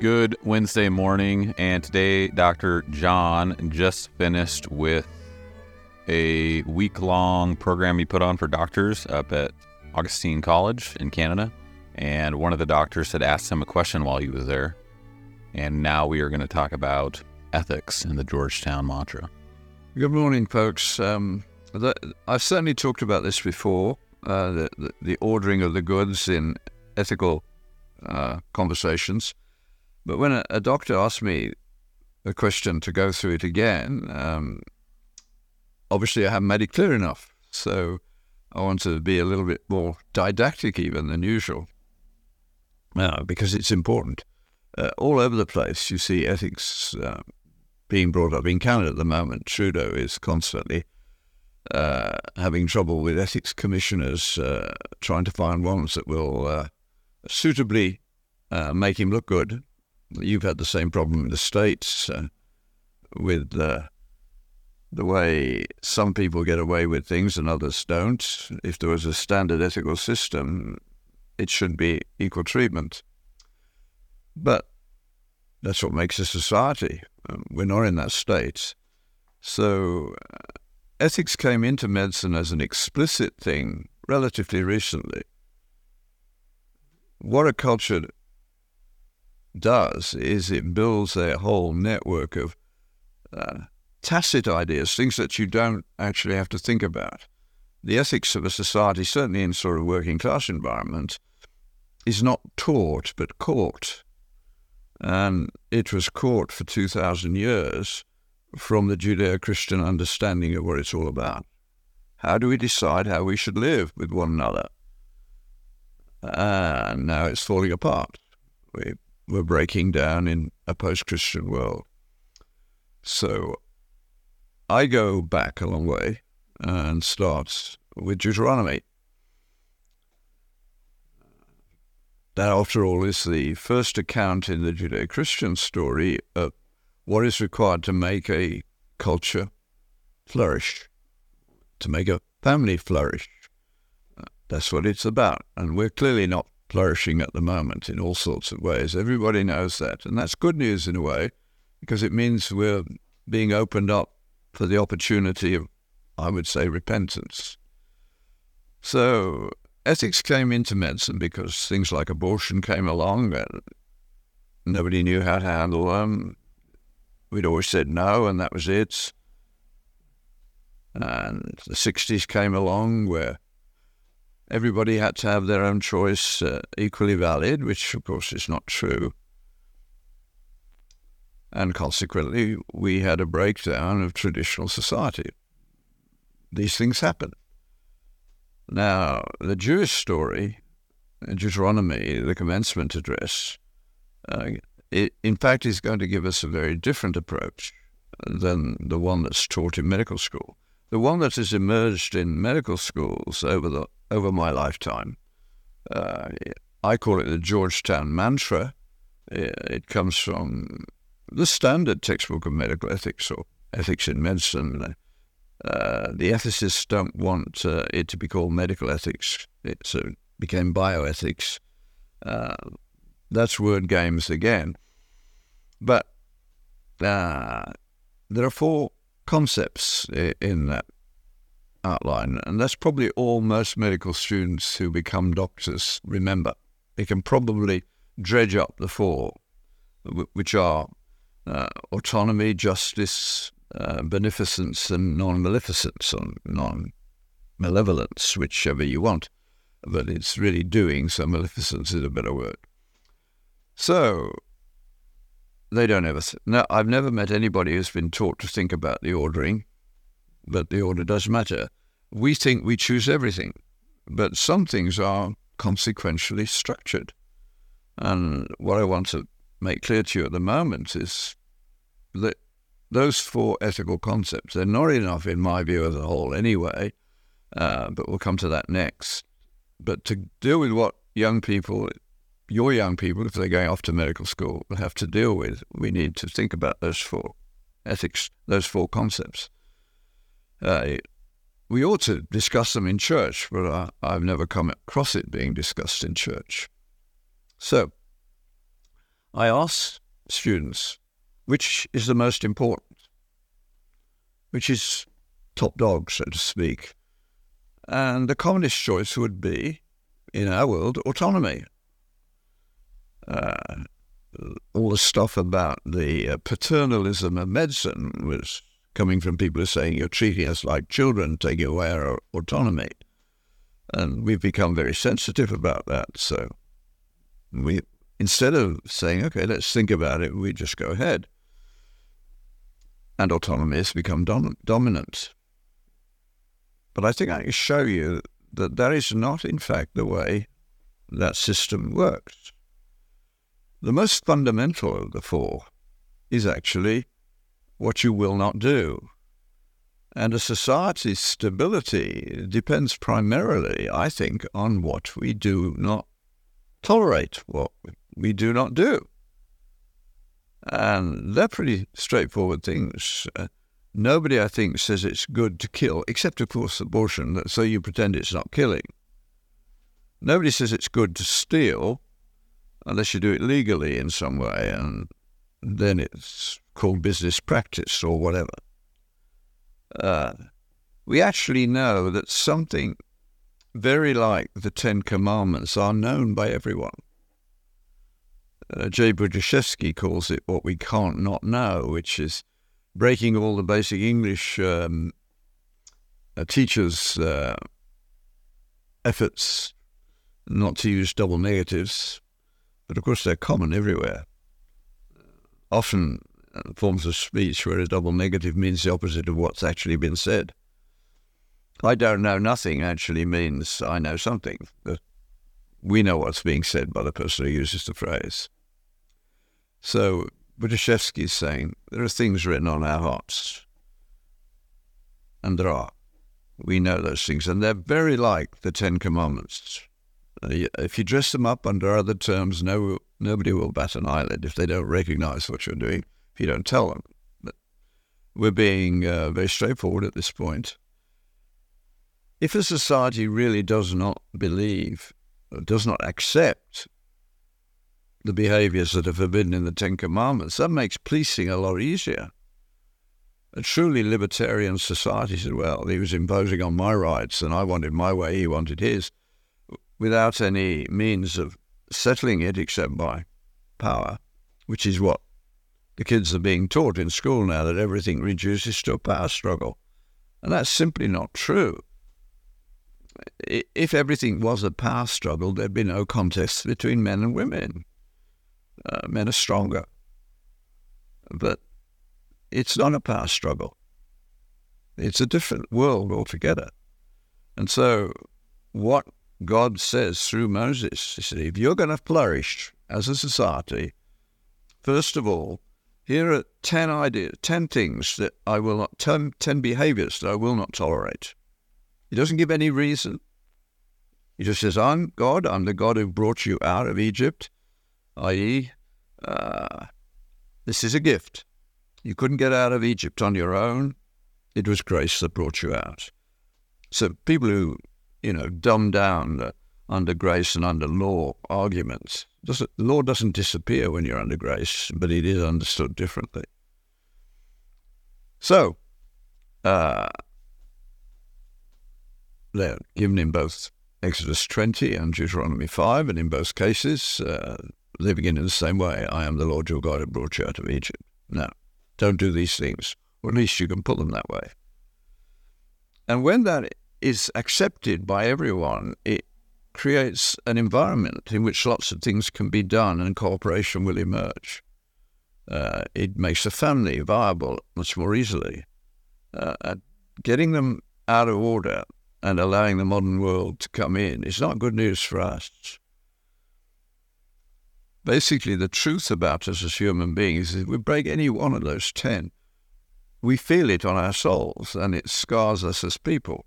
Good Wednesday morning, and today Dr. John just finished with a week-long program he put on for doctors up at Augustine College in Canada, and one of the doctors had asked him a question while he was there, and now we are going to talk about ethics in the Georgetown Mantra. Good morning, folks. I've certainly talked about this before, the ordering of the goods in ethical conversations. But when a doctor asked me a question to go through it again, obviously I haven't made it clear enough. So I want to be a little bit more didactic even than usual, because it's important. All over the place, you see ethics being brought up. In Canada at the moment, Trudeau is constantly having trouble with ethics commissioners, trying to find ones that will suitably make him look good. You've had the same problem in the States with the way some people get away with things and others don't. If there was a standard ethical system, it should be equal treatment. But that's what makes a society. We're not in that state. So ethics came into medicine as an explicit thing relatively recently. What a culture does is it builds a whole network of tacit ideas, things that you don't actually have to think about. The ethics of a society, certainly in sort of working class environment, is not taught but caught. And it was caught for 2,000 years from the Judeo-Christian understanding of what it's all about. How do we decide how we should live with one another? And now it's falling apart. We're breaking down in a post-Christian world. So I go back a long way and start with Deuteronomy. That, after all, is the first account in the Judeo-Christian story of what is required to make a culture flourish, to make a family flourish. That's what it's about, and we're clearly not flourishing at the moment in all sorts of ways. Everybody knows that, and that's good news in a way, because it means we're being opened up for the opportunity of, I would say, repentance. So ethics came into medicine because things like abortion came along and nobody knew how to handle them. We'd always said no, and that was it. And the 60s came along where everybody had to have their own choice equally valid, which, of course, is not true. And consequently, we had a breakdown of traditional society. These things happen. Now, the Jewish story, Deuteronomy, the commencement address, it, in fact, is going to give us a very different approach than the one that's taught in medical school. The one that has emerged in medical schools over my lifetime, I call it the Georgetown Mantra. It comes from the standard textbook of medical ethics or ethics in medicine. The ethicists don't want it to be called medical ethics. It became bioethics. That's word games again. But there are four concepts in that outline, and that's probably all most medical students who become doctors remember. They can probably dredge up the four, which are autonomy, justice, beneficence, and non-maleficence, or non-malevolence, whichever you want. But it's really doing, so maleficence is a better word. So they don't ever... No, I've never met anybody who's been taught to think about the ordering, but the order does matter. We think we choose everything, but some things are consequentially structured. And what I want to make clear to you at the moment is that those four ethical concepts, they're not enough in my view as a whole anyway, but we'll come to that next. But to deal with what your young people, if they're going off to medical school, will have to deal with, we need to think about those four ethics, those four concepts. We ought to discuss them in church, but I've never come across it being discussed in church. So I ask students, which is the most important, which is top dog, so to speak. And the commonest choice would be, in our world, autonomy. All the stuff about the paternalism of medicine was coming from people who are saying, you're treating us like children, taking away our autonomy. And we've become very sensitive about that. So we, instead of saying, okay, let's think about it, we just go ahead. And autonomy has become dominant. But I think I can show you that that is not, in fact, the way that system works. The most fundamental of the four is actually what you will not do. And a society's stability depends primarily, I think, on what we do not tolerate, what we do not do. And they're pretty straightforward things. Nobody, I think, says it's good to kill, except, of course, abortion, so you pretend it's not killing. Nobody says it's good to steal, unless you do it legally in some way, and then it's called business practice or whatever. We actually know that something very like the Ten Commandments are known by everyone. Jay Budziszewski calls it what we can't not know, which is breaking all the basic English teachers' efforts not to use double negatives, but of course they're common everywhere. Often forms of speech where a double negative means the opposite of what's actually been said. I don't know nothing actually means I know something, but we know what's being said by the person who uses the phrase. So Budziszewski is saying there are things written on our hearts, and there are. We know those things, and they're very like the Ten Commandments. If you dress them up under other terms, nobody will bat an eyelid if they don't recognize what you're doing, if you don't tell them. But we're being very straightforward at this point. If a society really does not believe, or does not accept the behaviors that are forbidden in the Ten Commandments, that makes policing a lot easier. A truly libertarian society said, well, he was imposing on my rights and I wanted my way, he wanted his, without any means of settling it except by power, which is what the kids are being taught in school now, that everything reduces to a power struggle. And that's simply not true. If everything was a power struggle, there'd be no contests between men and women. Men are stronger. But it's not a power struggle. It's a different world altogether. And so what God says through Moses, he said, if you're going to flourish as a society, first of all, here are 10 ideas, 10 things that I will not, 10 behaviors that I will not tolerate. He doesn't give any reason. He just says, I'm God, I'm the God who brought you out of Egypt, i.e., this is a gift. You couldn't get out of Egypt on your own. It was grace that brought you out. So people who, dumb down the under grace and under law arguments, law doesn't disappear when you're under grace, but it is understood differently. So, they're given in both Exodus 20 and Deuteronomy 5, and in both cases, they begin in the same way. I am the Lord your God who brought you out of Egypt. No, don't do these things, or at least you can put them that way. And when that is accepted by everyone, it creates an environment in which lots of things can be done and cooperation will emerge. It makes a family viable much more easily. Getting them out of order and allowing the modern world to come in is not good news for us. Basically, the truth about us as human beings is if we break any one of those 10, we feel it on our souls and it scars us as people.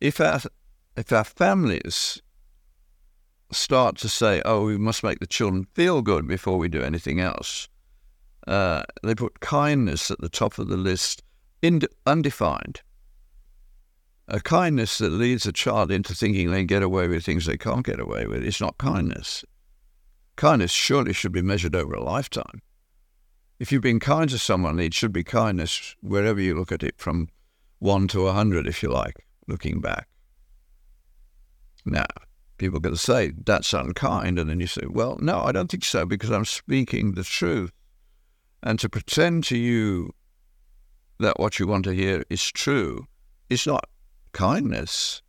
If our families start to say, oh, we must make the children feel good before we do anything else, they put kindness at the top of the list, undefined. A kindness that leads a child into thinking they can get away with things they can't get away with is not kindness. Kindness surely should be measured over a lifetime. If you've been kind to someone, it should be kindness wherever you look at it, from 1 to 100, if you like, looking back. Now, people are going to say, that's unkind, and then you say, well, no, I don't think so, because I'm speaking the truth. And to pretend to you that what you want to hear is true is not kindness,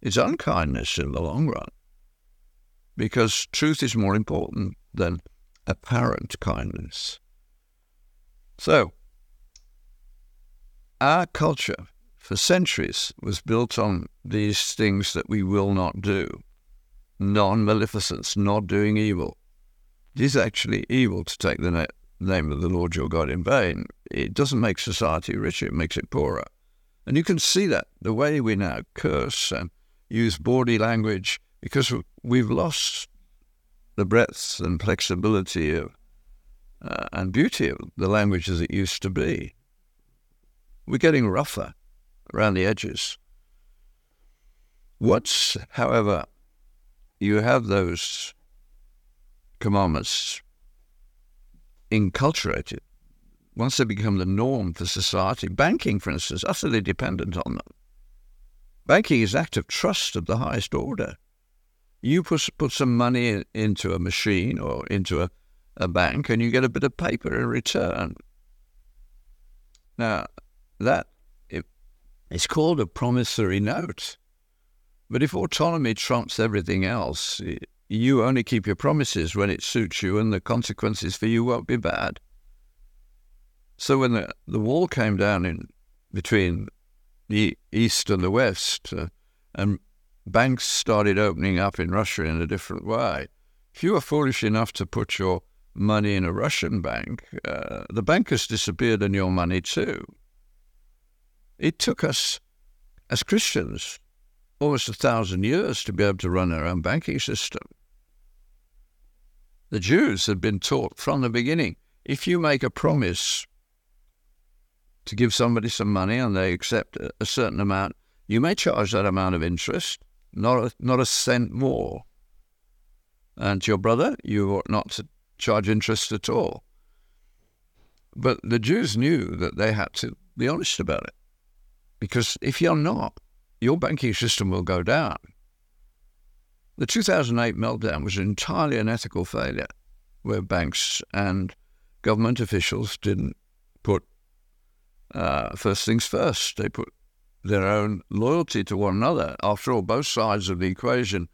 it's unkindness in the long run, because truth is more important than apparent kindness. So, our culture for centuries was built on these things that we will not do. Non-maleficence, not doing evil. It is actually evil to take the name of the Lord your God in vain. It doesn't make society richer, it makes it poorer. And you can see that the way we now curse and use bawdy language, because we've lost the breadth and flexibility of and beauty of the language as it used to be. We're getting rougher around the edges. Once, however, you have those commandments inculturated, once they become the norm for society, banking, for instance, utterly dependent on them. Banking is an act of trust of the highest order. You put some money into a machine or into a bank, and you get a bit of paper in return. Now, it's called a promissory note. But if autonomy trumps everything else, you only keep your promises when it suits you, and the consequences for you won't be bad. So when the wall came down in between the East and the West, and banks started opening up in Russia in a different way, if you were foolish enough to put your money in a Russian bank, the bank has disappeared and your money too. It took us, as Christians, almost 1,000 years to be able to run our own banking system. The Jews had been taught from the beginning, if you make a promise to give somebody some money and they accept a certain amount, you may charge that amount of interest, not a cent more. And to your brother, you ought not to charge interest at all. But the Jews knew that they had to be honest about it, because if you're not, your banking system will go down. The 2008 meltdown was entirely an ethical failure, where banks and government officials didn't put first things first. They put their own loyalty to one another. After all, both sides of the equation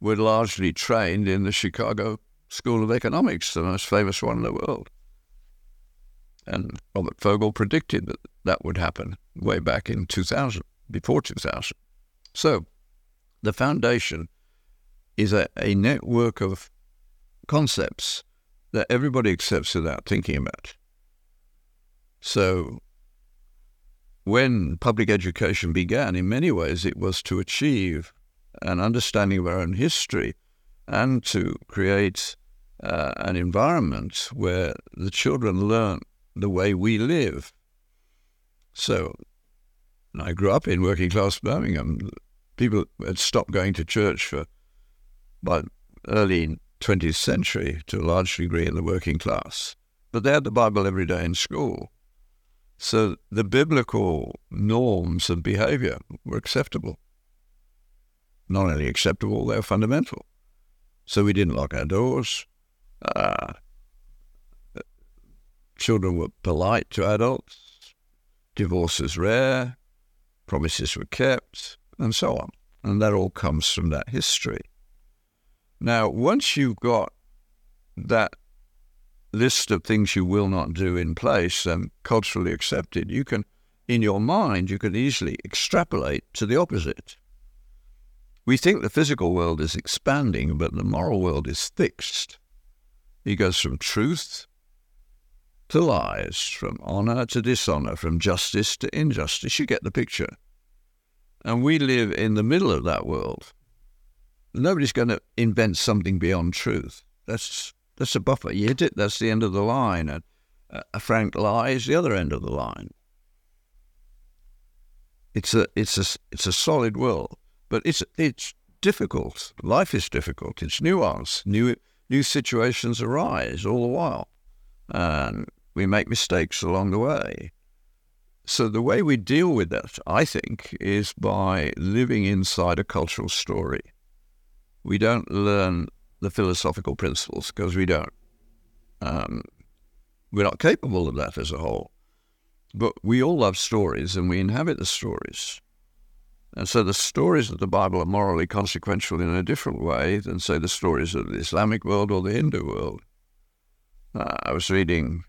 were largely trained in the Chicago School of Economics, the most famous one in the world. And Robert Fogel predicted that that would happen way back in 2000, before 2000. So the foundation is a network of concepts that everybody accepts without thinking about. So when public education began, in many ways it was to achieve an understanding of our own history and to create an environment where the children learn the way we live. So I grew up in working-class Birmingham. People had stopped going to church for by early 20th century to a large degree in the working class. But they had the Bible every day in school. So the biblical norms of behavior were acceptable. Not only acceptable, they were fundamental. So we didn't lock our doors. Children were polite to adults. Divorce was rare. Promises were kept, and so on. And that all comes from that history. Now, once you've got that list of things you will not do in place and culturally accepted, you can, in your mind, you can easily extrapolate to the opposite. We think the physical world is expanding, but the moral world is fixed. It goes from truth to lies, from honor to dishonor, from justice to injustice. You get the picture. And we live in the middle of that world. Nobody's going to invent something beyond truth. That's a buffer. You hit it, that's the end of the line. And a frank lie is the other end of the line. It's a solid world. But it's difficult. Life is difficult. It's nuanced. New new situations arise all the while, and we make mistakes along the way. So the way we deal with that, I think, is by living inside a cultural story. We don't learn the philosophical principles because we don't. We're not capable of that as a whole. But we all love stories and we inhabit the stories. And so the stories of the Bible are morally consequential in a different way than, say, the stories of the Islamic world or the Hindu world. I was reading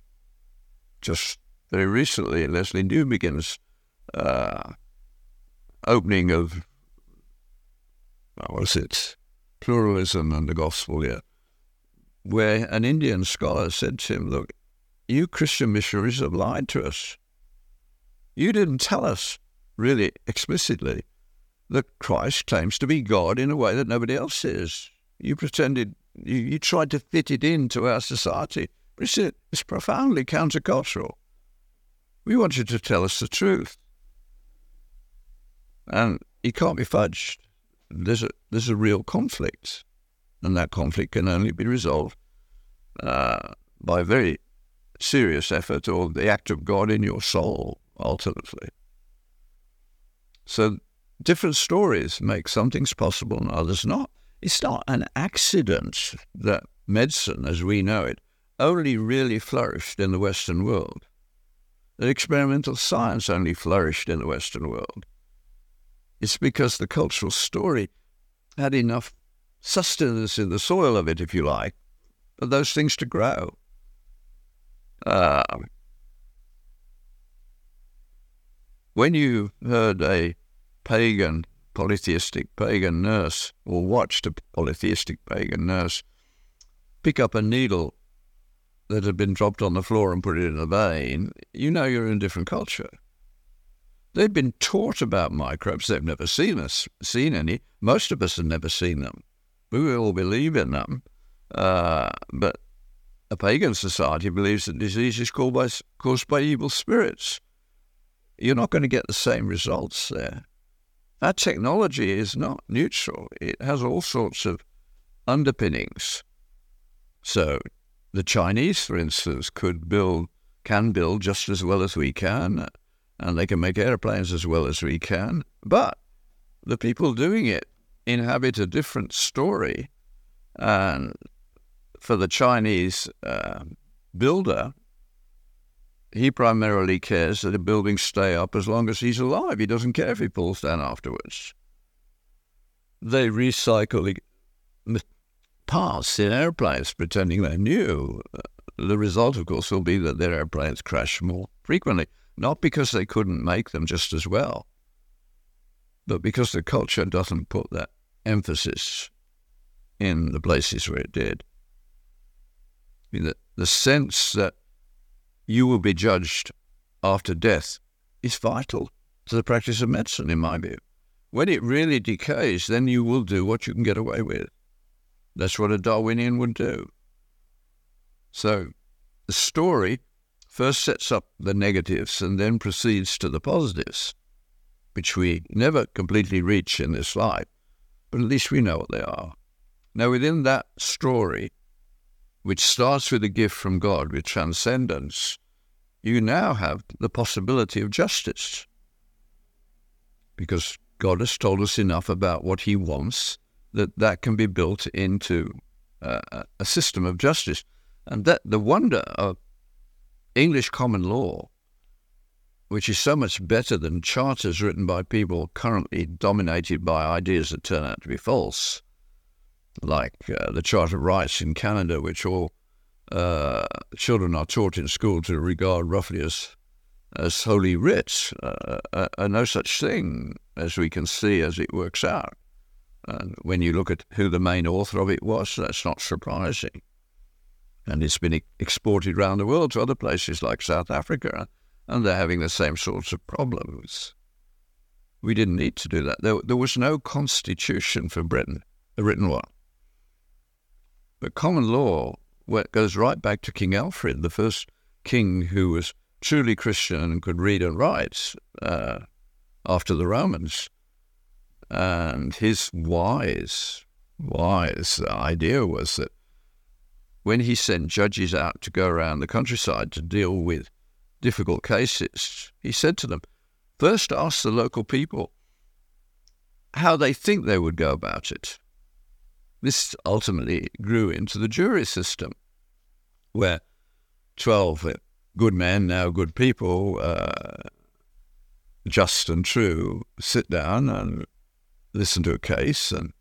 just very recently Leslie Newbegin's opening of, what was it, Pluralism and the Gospel, yeah, where an Indian scholar said to him, look, you Christian missionaries have lied to us. You didn't tell us, really explicitly, that Christ claims to be God in a way that nobody else is. You pretended, you tried to fit it into our society. It's profoundly countercultural. We want you to tell us the truth. And it can't be fudged. There's a real conflict, and that conflict can only be resolved by very serious effort or the act of God in your soul, ultimately. So different stories make some things possible and others not. It's not an accident that medicine, as we know it, only really flourished in the Western world. That experimental science only flourished in the Western world. It's because the cultural story had enough sustenance in the soil of it, if you like, for those things to grow. When you heard a polytheistic pagan nurse, or watched a polytheistic pagan nurse pick up a needle that had been dropped on the floor and put it in a vein, you know you're in a different culture. They've been taught about microbes. They've never seen any. Most of us have never seen them. We all believe in them. But a pagan society believes that disease is caused by evil spirits. You're not going to get the same results there. Our technology is not neutral. It has all sorts of underpinnings. So the Chinese, for instance, can build just as well as we can, and they can make airplanes as well as we can. But the people doing it inhabit a different story. And for the Chinese builder, he primarily cares that the buildings stay up as long as he's alive. He doesn't care if he falls down afterwards. They recycle parts in airplanes pretending they're new. The result, of course, will be that their airplanes crash more frequently, not because they couldn't make them just as well, but because the culture doesn't put that emphasis in the places where it did. I mean, the sense that you will be judged after death is vital to the practice of medicine, in my view. When it really decays, then you will do what you can get away with. That's what a Darwinian would do. So the story first sets up the negatives and then proceeds to the positives, which we never completely reach in this life, but at least we know what they are. Now, within that story, which starts with a gift from God, with transcendence, you now have the possibility of justice, because God has told us enough about what he wants that can be built into a system of justice. And that the wonder of English common law, which is so much better than charters written by people currently dominated by ideas that turn out to be false, like the Charter of Rights in Canada, which all children are taught in school to regard roughly as holy writ, are no such thing, as we can see as it works out. And when you look at who the main author of it was, that's not surprising. And it's been exported around the world to other places like South Africa, and they're having the same sorts of problems. We didn't need to do that. There was no constitution for Britain, a written one. But common law goes right back to King Alfred, the first king who was truly Christian and could read and write after the Romans. And his wise idea was that when he sent judges out to go around the countryside to deal with difficult cases, he said to them, first ask the local people how they think they would go about it. This ultimately grew into the jury system, where 12 good men, now good people, just and true, sit down and listen to a case and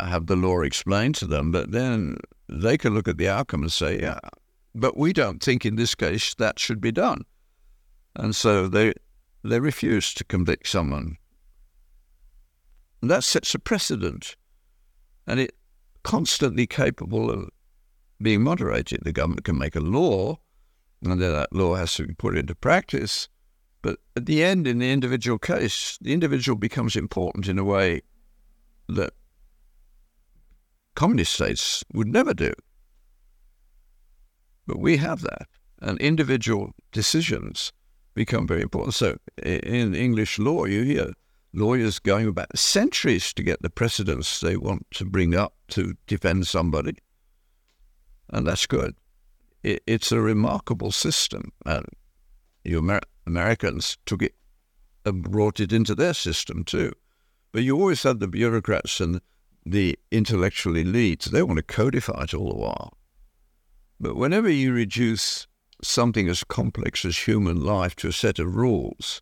have the law explained to them, but then they can look at the outcome and say, yeah, but we don't think in this case that should be done. And so they refuse to convict someone. And that sets a precedent, and it's constantly capable of being moderated. The government can make a law, and then that law has to be put into practice. But at the end, in the individual case, the individual becomes important in a way that communist states would never do. But we have that, and individual decisions become very important. So in English law, you hear lawyers going back centuries to get the precedents they want to bring up to defend somebody. And that's good. It's a remarkable system. And you Americans took it and brought it into their system too. But you always had the bureaucrats and the intellectual elites. They want to codify it all the while. But whenever you reduce something as complex as human life to a set of rules,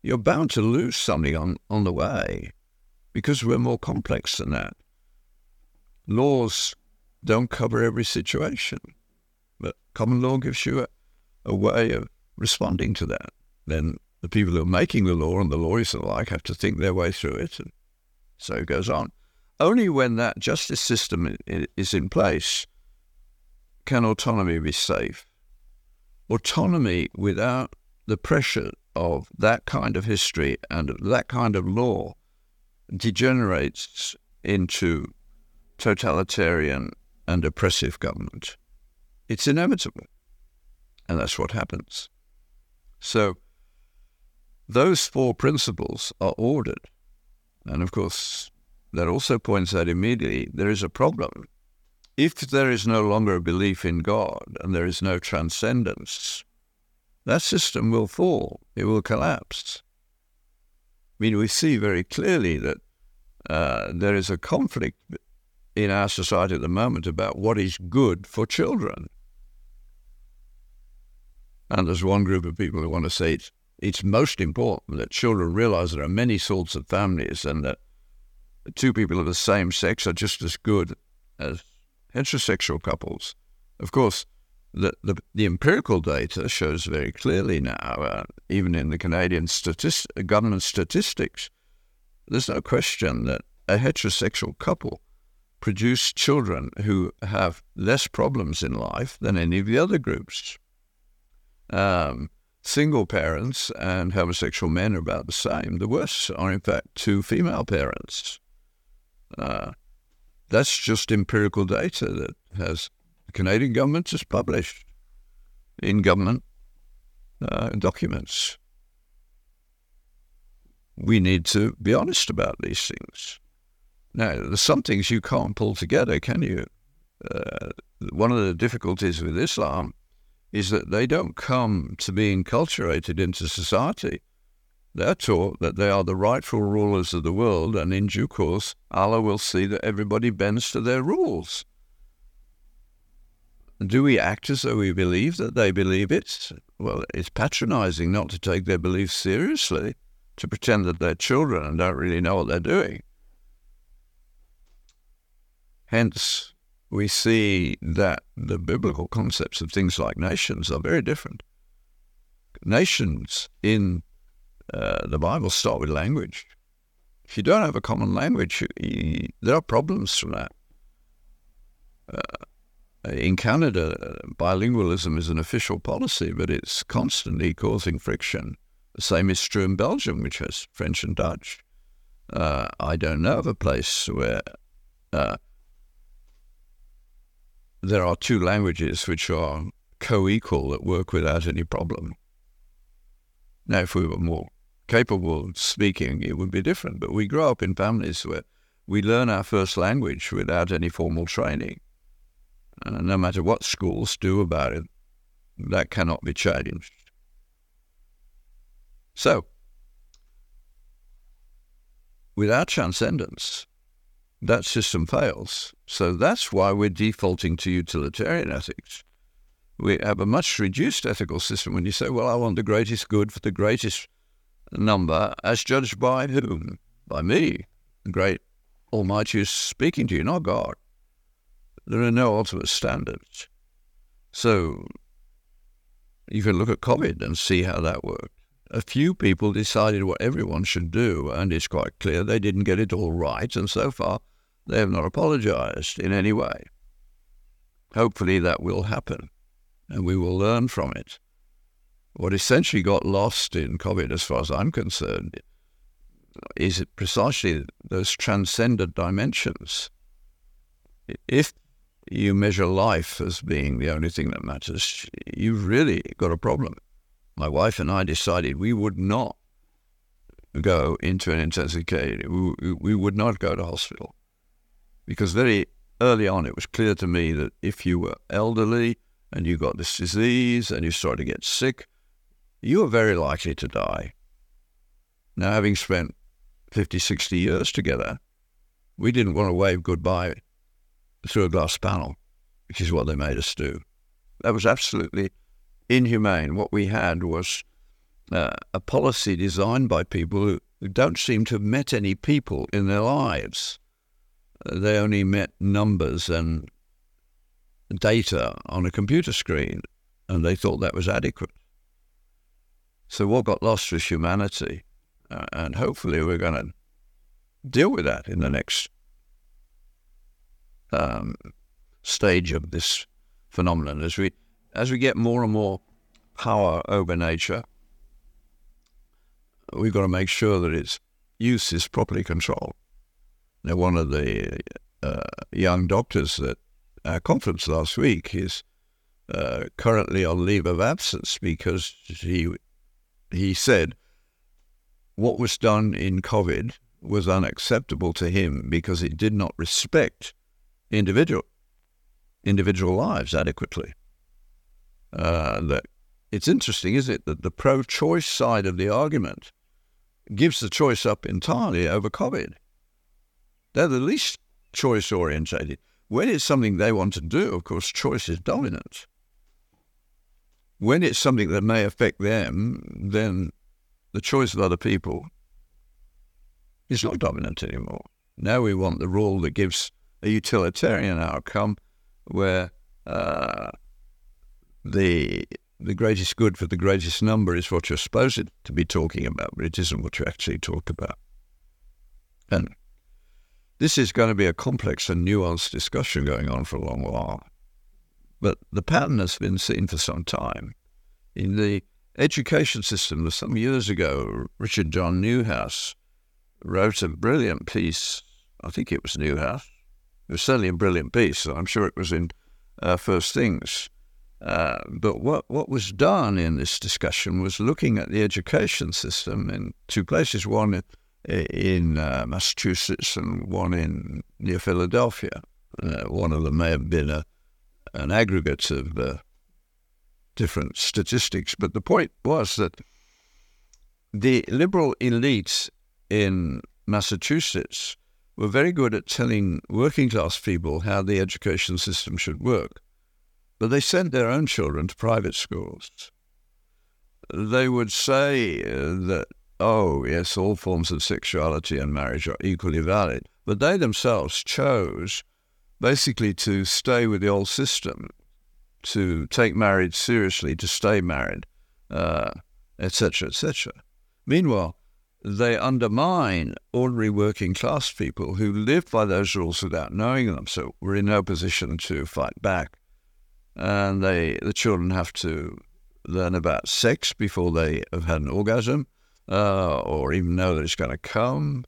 you're bound to lose something on the way, because we're more complex than that. Laws don't cover every situation, but common law gives you a way of responding to that. Then the people who are making the law and the lawyers and the like have to think their way through it, and so it goes on. Only when that justice system is in place can autonomy be safe. Autonomy without the pressure of that kind of history and of that kind of law degenerates into totalitarian and oppressive government. It's inevitable, and that's what happens. So those four principles are ordered, and of course that also points out immediately there is a problem. If there is no longer a belief in God and there is no transcendence, that system will fall. It will collapse. I mean, we see very clearly that there is a conflict in our society at the moment about what is good for children. And there's one group of people who want to say it's most important that children realize there are many sorts of families and that two people of the same sex are just as good as heterosexual couples. Of course, the empirical data shows very clearly now, even in the Canadian government statistics, there's no question that a heterosexual couple produce children who have less problems in life than any of the other groups. Single parents and homosexual men are about the same. The worst are, in fact, two female parents. That's just empirical data that the Canadian government has published in government documents. We need to be honest about these things. Now, there's some things you can't pull together, can you? One of the difficulties with Islam is that they don't come to be enculturated into society. They're taught that they are the rightful rulers of the world, and in due course, Allah will see that everybody bends to their rules. Do we act as though we believe that they believe it? Well, it's patronizing not to take their beliefs seriously, to pretend that they're children and don't really know what they're doing. Hence, we see that the biblical concepts of things like nations are very different. Nations in the Bible start with language. If you don't have a common language, there are problems from that. In Canada, bilingualism is an official policy, but it's constantly causing friction. The same is true in Belgium, which has French and Dutch. I don't know of a place where there are two languages which are co-equal that work without any problem. Now, if we were more capable of speaking, it would be different, but we grow up in families where we learn our first language without any formal training. no matter what schools do about it, that cannot be changed. So, without transcendence, that system fails. So that's why we're defaulting to utilitarian ethics. We have a much reduced ethical system when you say, well, I want the greatest good for the greatest number, as judged by whom? By me, the great Almighty is speaking to you, not God. There are no ultimate standards. So you can look at COVID and see how that worked. A few people decided what everyone should do, and it's quite clear they didn't get it all right, and so far they have not apologized in any way. Hopefully that will happen, and we will learn from it. What essentially got lost in COVID, as far as I'm concerned, is precisely those transcendent dimensions. If you measure life as being the only thing that matters, you've really got a problem. My wife and I decided we would not go into an intensive care. We would not go to hospital, because very early on it was clear to me that if you were elderly and you got this disease and you started to get sick, you are very likely to die. Now, having spent 50, 60 years together, we didn't want to wave goodbye through a glass panel, which is what they made us do. That was absolutely inhumane. What we had was a policy designed by people who don't seem to have met any people in their lives. They only met numbers and data on a computer screen, and they thought that was adequate. So what got lost was humanity. And hopefully we're going to deal with that in the next stage of this phenomenon. As we get more and more power over nature, we've got to make sure that its use is properly controlled. Now, one of the young doctors at our conference last week is currently on leave of absence because he said, what was done in COVID was unacceptable to him because it did not respect individual lives adequately. It's interesting, isn't it, that the pro-choice side of the argument gives the choice up entirely over COVID. They're the least choice-orientated. When it's something they want to do, of course, choice is dominant. When it's something that may affect them, then the choice of other people is not dominant anymore. Now we want the rule that gives a utilitarian outcome where the greatest good for the greatest number is what you're supposed to be talking about, but it isn't what you actually talk about. And this is going to be a complex and nuanced discussion going on for a long while. But the pattern has been seen for some time. In the education system, some years ago, Richard John Neuhaus wrote a brilliant piece. I think it was Neuhaus. It was certainly a brilliant piece. I'm sure it was in First Things. But what was done in this discussion was looking at the education system in two places, one in Massachusetts and one in near Philadelphia. One of them may have been an aggregate of different statistics, but the point was that the liberal elites in Massachusetts were very good at telling working class people how the education system should work, but they sent their own children to private schools. They would say that, oh yes, all forms of sexuality and marriage are equally valid, but they themselves chose basically to stay with the old system, to take marriage seriously, to stay married, etc., etc. Meanwhile, they undermine ordinary working class people who live by those rules without knowing them, so we're in no position to fight back. And the children have to learn about sex before they have had an orgasm, or even know that it's going to come,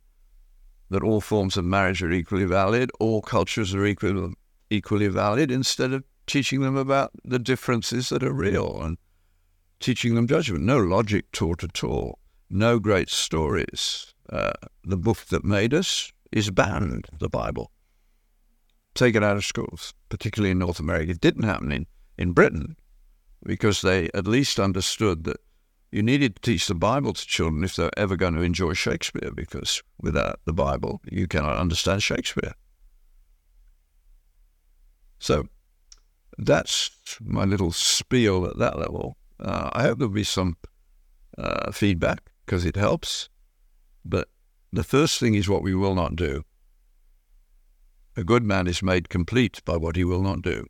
that all forms of marriage are equally valid, all cultures are equally valid, instead of teaching them about the differences that are real and teaching them judgment. No logic taught at all. No great stories. The book that made us is banned, the Bible. taken out of schools, particularly in North America. It didn't happen in Britain, because they at least understood that you needed to teach the Bible to children if they're ever going to enjoy Shakespeare, because without the Bible, you cannot understand Shakespeare. So that's my little spiel at that level. I hope there'll be some feedback, because it helps. But the first thing is what we will not do. A good man is made complete by what he will not do.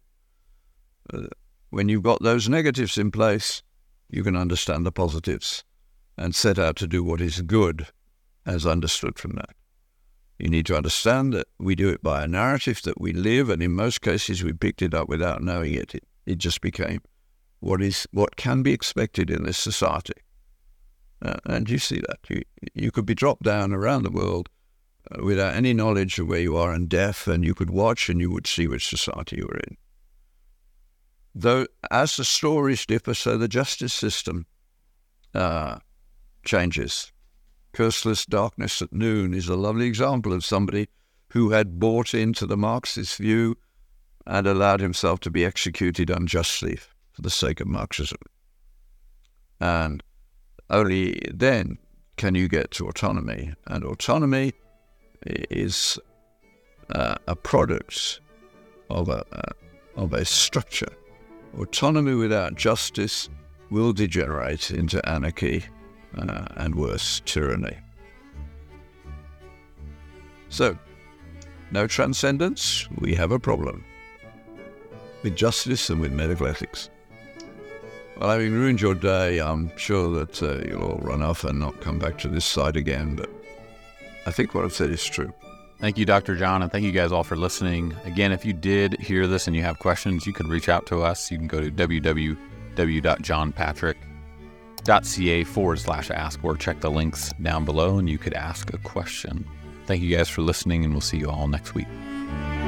When you've got those negatives in place, you can understand the positives and set out to do what is good as understood from that. You need to understand that we do it by a narrative that we live, and in most cases we picked it up without knowing it. It just became what can be expected in this society. And you see that. You could be dropped down around the world without any knowledge of where you are, and deaf, and you could watch and you would see which society you were in. Though, as the stories differ, so the justice system changes. Curseless Darkness at Noon is a lovely example of somebody who had bought into the Marxist view and allowed himself to be executed unjustly for the sake of Marxism. And only then can you get to autonomy. And autonomy is a product of a structure. Autonomy without justice will degenerate into anarchy and worse, tyranny. So, no transcendence, we have a problem with justice and with medical ethics. Well, having ruined your day, I'm sure that you'll all run off and not come back to this site again, but I think what I've said is true. Thank you, Dr. John, and thank you guys all for listening. Again, if you did hear this and you have questions, you can reach out to us. You can go to www.johnpatrick.ca /ask, or check the links down below and you could ask a question. Thank you guys for listening, and we'll see you all next week.